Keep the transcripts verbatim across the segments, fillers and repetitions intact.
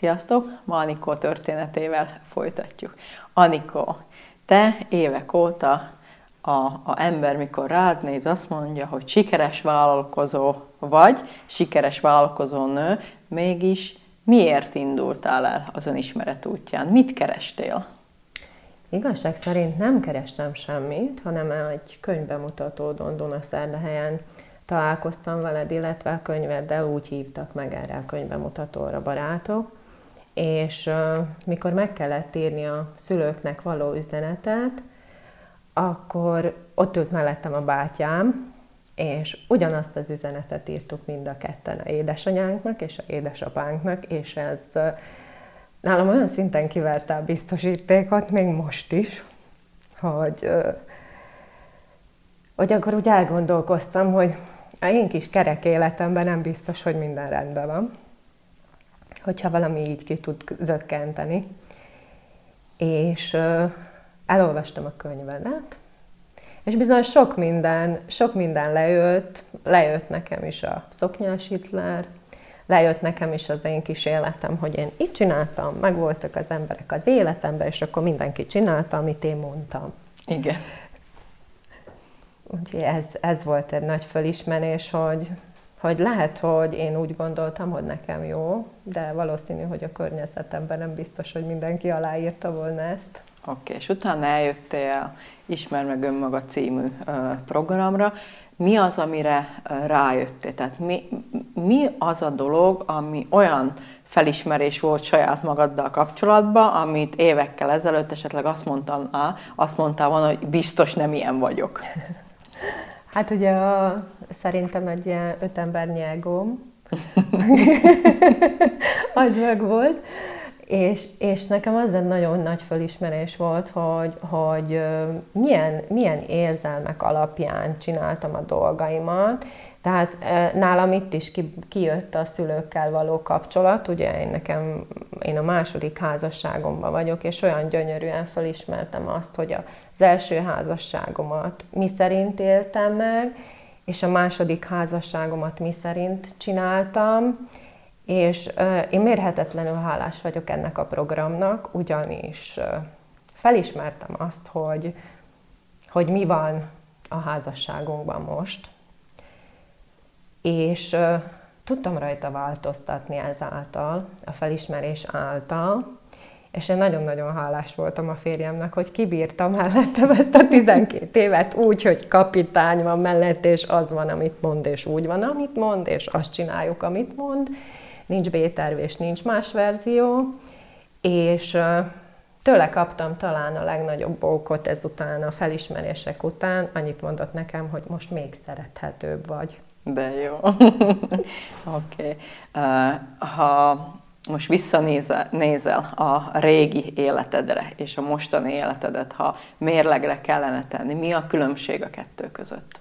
Sziasztok! Ma Anikó történetével folytatjuk. Anikó, te évek óta a, a ember, mikor rád néz, azt mondja, hogy sikeres vállalkozó vagy, sikeres vállalkozó nő, mégis miért indultál el az önismeret útján? Mit kerestél? Igazság szerint nem kerestem semmit, hanem egy könyvbemutatódon Dunaszerdahelyen találkoztam veled, illetve a könyveddel úgy hívtak meg erre a könyvbemutatóra barátok, és uh, mikor meg kellett írni a szülőknek való üzenetet, akkor ott ült mellettem a bátyám, és ugyanazt az üzenetet írtuk mind a ketten, a édesanyánknak és a édesapánknak, és ez uh, nálam olyan szinten kiverte a biztosítékot, még most is, hogy, uh, hogy akkor úgy elgondolkoztam, hogy a én kis kerek életemben nem biztos, hogy minden rendben van, hogyha valami így ki tud zökkenteni. És uh, elolvastam a könyvedet, és bizony sok minden, sok minden lejött, lejött nekem is a Szoknyás Hitler, lejött nekem is az én kis életem, hogy én így csináltam, meg voltak az emberek az életemben, és akkor mindenki csinálta, amit én mondtam. Igen. Úgyhogy ez, ez volt egy nagy fölismerés, hogy, hogy lehet, hogy én úgy gondoltam, hogy nekem jó, de valószínű, hogy a környezetemben nem biztos, hogy mindenki aláírta volna ezt. Oké, okay, és utána eljöttél Ismerd meg önmagad című programra. Mi az, amire rájöttél? Tehát mi, mi az a dolog, ami olyan felismerés volt saját magaddal kapcsolatban, amit évekkel ezelőtt esetleg azt mondtam, á, azt mondtál volna, hogy biztos nem ilyen vagyok. Hát ugye a, szerintem egy ilyen öt embernyi egóm, az meg volt, és, és nekem az egy nagyon nagy fölismerés volt, hogy, hogy milyen, milyen érzelmek alapján csináltam a dolgaimat. Tehát nálam itt is ki, kijött a szülőkkel való kapcsolat, ugye én, nekem, én a második házasságomban vagyok, és olyan gyönyörűen felismertem azt, hogy az első házasságomat mi szerint éltem meg, és a második házasságomat mi szerint csináltam, és én mérhetetlenül hálás vagyok ennek a programnak, ugyanis felismertem azt, hogy, hogy mi van a házasságunkban most, és uh, tudtam rajta változtatni ezáltal, a felismerés által, és én nagyon-nagyon hálás voltam a férjemnek, hogy kibírtam mellettem ezt a tizenkét évet úgy, hogy kapitány van mellett, és az van, amit mond, és úgy van, amit mond, és azt csináljuk, amit mond, nincs B-terv, és nincs más verzió, és uh, tőle kaptam talán a legnagyobb bókot ezután, a felismerések után, annyit mondott nekem, hogy most még szerethetőbb vagy. De jó. Oké. Okay. Uh, ha most visszanézel a régi életedre és a mostani életedet, ha mérlegre kellene tenni, mi a különbség a kettő között?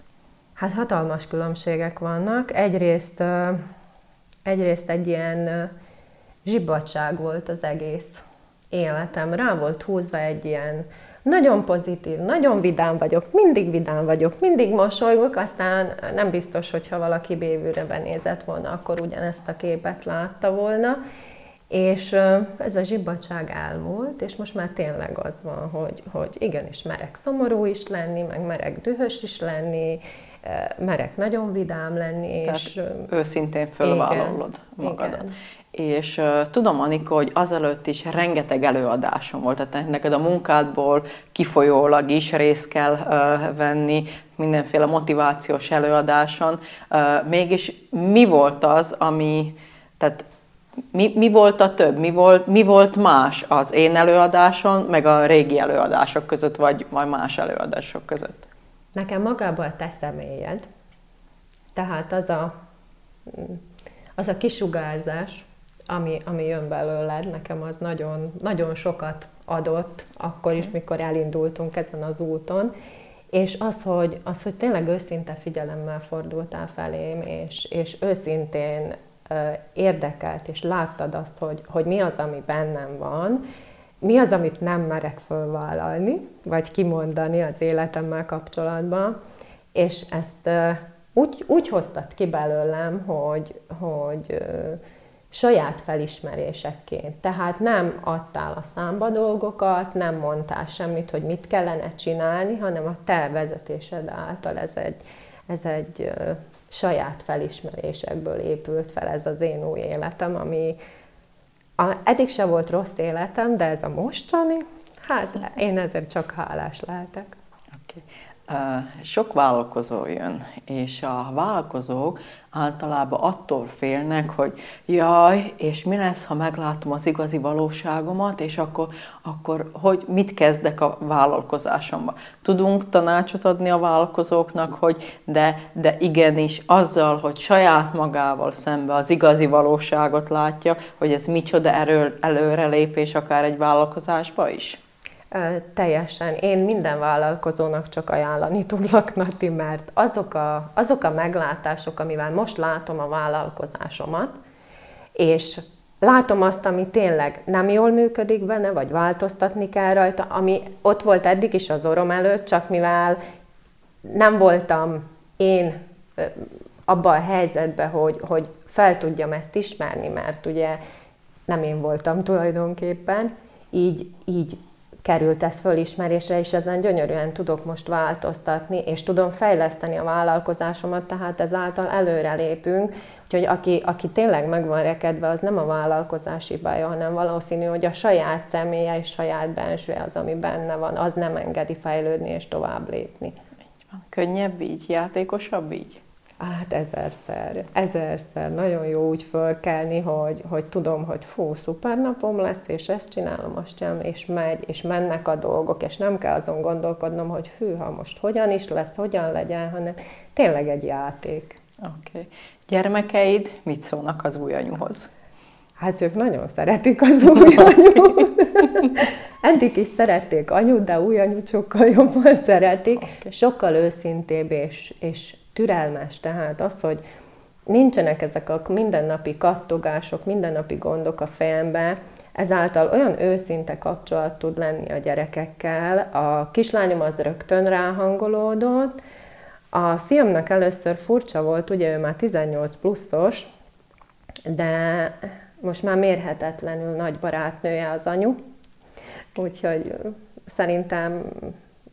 Hát hatalmas különbségek vannak. Egyrészt, uh, egyrészt egy ilyen uh, zsibbadság volt az egész életem. Rá volt húzva egy ilyen nagyon pozitív, nagyon vidám vagyok, mindig vidám vagyok, mindig mosolygok, aztán nem biztos, hogyha valaki bévűre benézett volna, akkor ugyanezt a képet látta volna. És ez a zsibbadság elmúlt, és most már tényleg az van, hogy, hogy igenis merek szomorú is lenni, meg merek dühös is lenni, merek nagyon vidám lenni. Tehát és őszintén fölvállalod magadat. Igen. És uh, tudom, Anikó, hogy azelőtt is rengeteg előadásom volt, tehát neked a munkádból kifolyólag is részt kell uh, venni mindenféle motivációs előadáson. Uh, mégis mi volt az, ami, tehát mi, mi volt a több, mi volt, mi volt más az én előadáson, meg a régi előadások között, vagy majd más előadások között? Nekem magában a te személyed, tehát az a, az a kisugárzás, Ami, ami jön belőled, nekem az nagyon, nagyon sokat adott akkor is, mikor elindultunk ezen az úton. És az, hogy, az, hogy tényleg őszinte figyelemmel fordultál felém, és, és őszintén uh, érdekelt, és láttad azt, hogy, hogy mi az, ami bennem van, mi az, amit nem merek fölvállalni, vagy kimondani az életemmel kapcsolatban, és ezt uh, úgy, úgy hoztad ki belőlem, hogy, hogy uh, saját felismerésekként. Tehát nem adtál a számba dolgokat, nem mondtál semmit, hogy mit kellene csinálni, hanem a te vezetésed által ez egy, ez egy ö, saját felismerésekből épült fel ez az én új életem, ami a, eddig se volt rossz életem, de ez a mostani, hát én ezért csak hálás lehetek. Okay. Sok vállalkozó jön, és a vállalkozók általában attól félnek, hogy jaj, és mi lesz, ha meglátom az igazi valóságomat, és akkor, akkor hogy mit kezdek a vállalkozásomban. Tudunk tanácsot adni a vállalkozóknak, hogy de, de igenis azzal, hogy saját magával szemben az igazi valóságot látja, hogy ez micsoda erő, előrelépés akár egy vállalkozásba is? Teljesen. Én minden vállalkozónak csak ajánlani tudlak, Nati, mert azok a, azok a meglátások, amivel most látom a vállalkozásomat, és látom azt, ami tényleg nem jól működik benne, vagy változtatni kell rajta, ami ott volt eddig is az orrom előtt, csak mivel nem voltam én abban a helyzetben, hogy, hogy fel tudjam ezt ismerni, mert ugye nem én voltam tulajdonképpen, így, így került ez fölismerésre, és ezen gyönyörűen tudok most változtatni, és tudom fejleszteni a vállalkozásomat, tehát ezáltal előrelépünk. Úgyhogy aki, aki tényleg meg van rekedve, az nem a vállalkozási baja, hanem valószínű, hogy a saját személye és saját bensője az, ami benne van, az nem engedi fejlődni és tovább lépni. Így van. Könnyebb így, játékosabb így? Hát ezerszer, ezerszer. Nagyon jó úgy fölkelni, hogy, hogy tudom, hogy fú, szuper napom lesz, és ezt csinálom, azt csinálom, és megy, és mennek a dolgok, és nem kell azon gondolkodnom, hogy hűha, most hogyan is lesz, hogyan legyen, hanem tényleg egy játék. Oké. Okay. Gyermekeid mit szólnak az új anyuhoz? Hát ők nagyon szeretik az új anyut. Eddig is szerették anyut, de új anyut sokkal jobban szeretik. Okay. Sokkal őszintébb és, és türelmes, tehát az, hogy nincsenek ezek a mindennapi kattogások, mindennapi gondok a fejemben, ezáltal olyan őszinte kapcsolat tud lenni a gyerekekkel. A kislányom az rögtön ráhangolódott. A fiamnak először furcsa volt, ugye ő már tizennyolc pluszos, de most már mérhetetlenül nagy barátnője az anyu, úgyhogy szerintem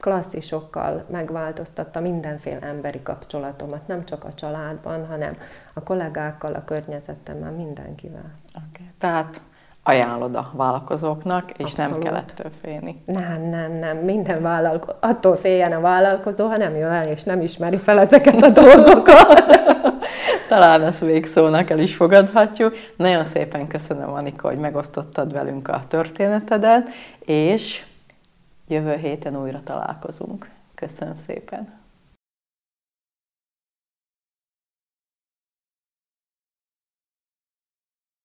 klasszisokkal megváltoztatta mindenféle emberi kapcsolatomat, nem csak a családban, hanem a kollégákkal, a környezetemmel, mindenkivel. Okay. Tehát ajánlod a vállalkozóknak, és abszolút nem kell ettől félni. Nem, nem, nem. Minden vállalko... attól féljen a vállalkozó, ha nem jön el, és nem ismeri fel ezeket a dolgokat. Talán ezt végszónak el is fogadhatjuk. Nagyon szépen köszönöm, Anika, hogy megosztottad velünk a történetedet, és jövő héten újra találkozunk. Köszönöm szépen!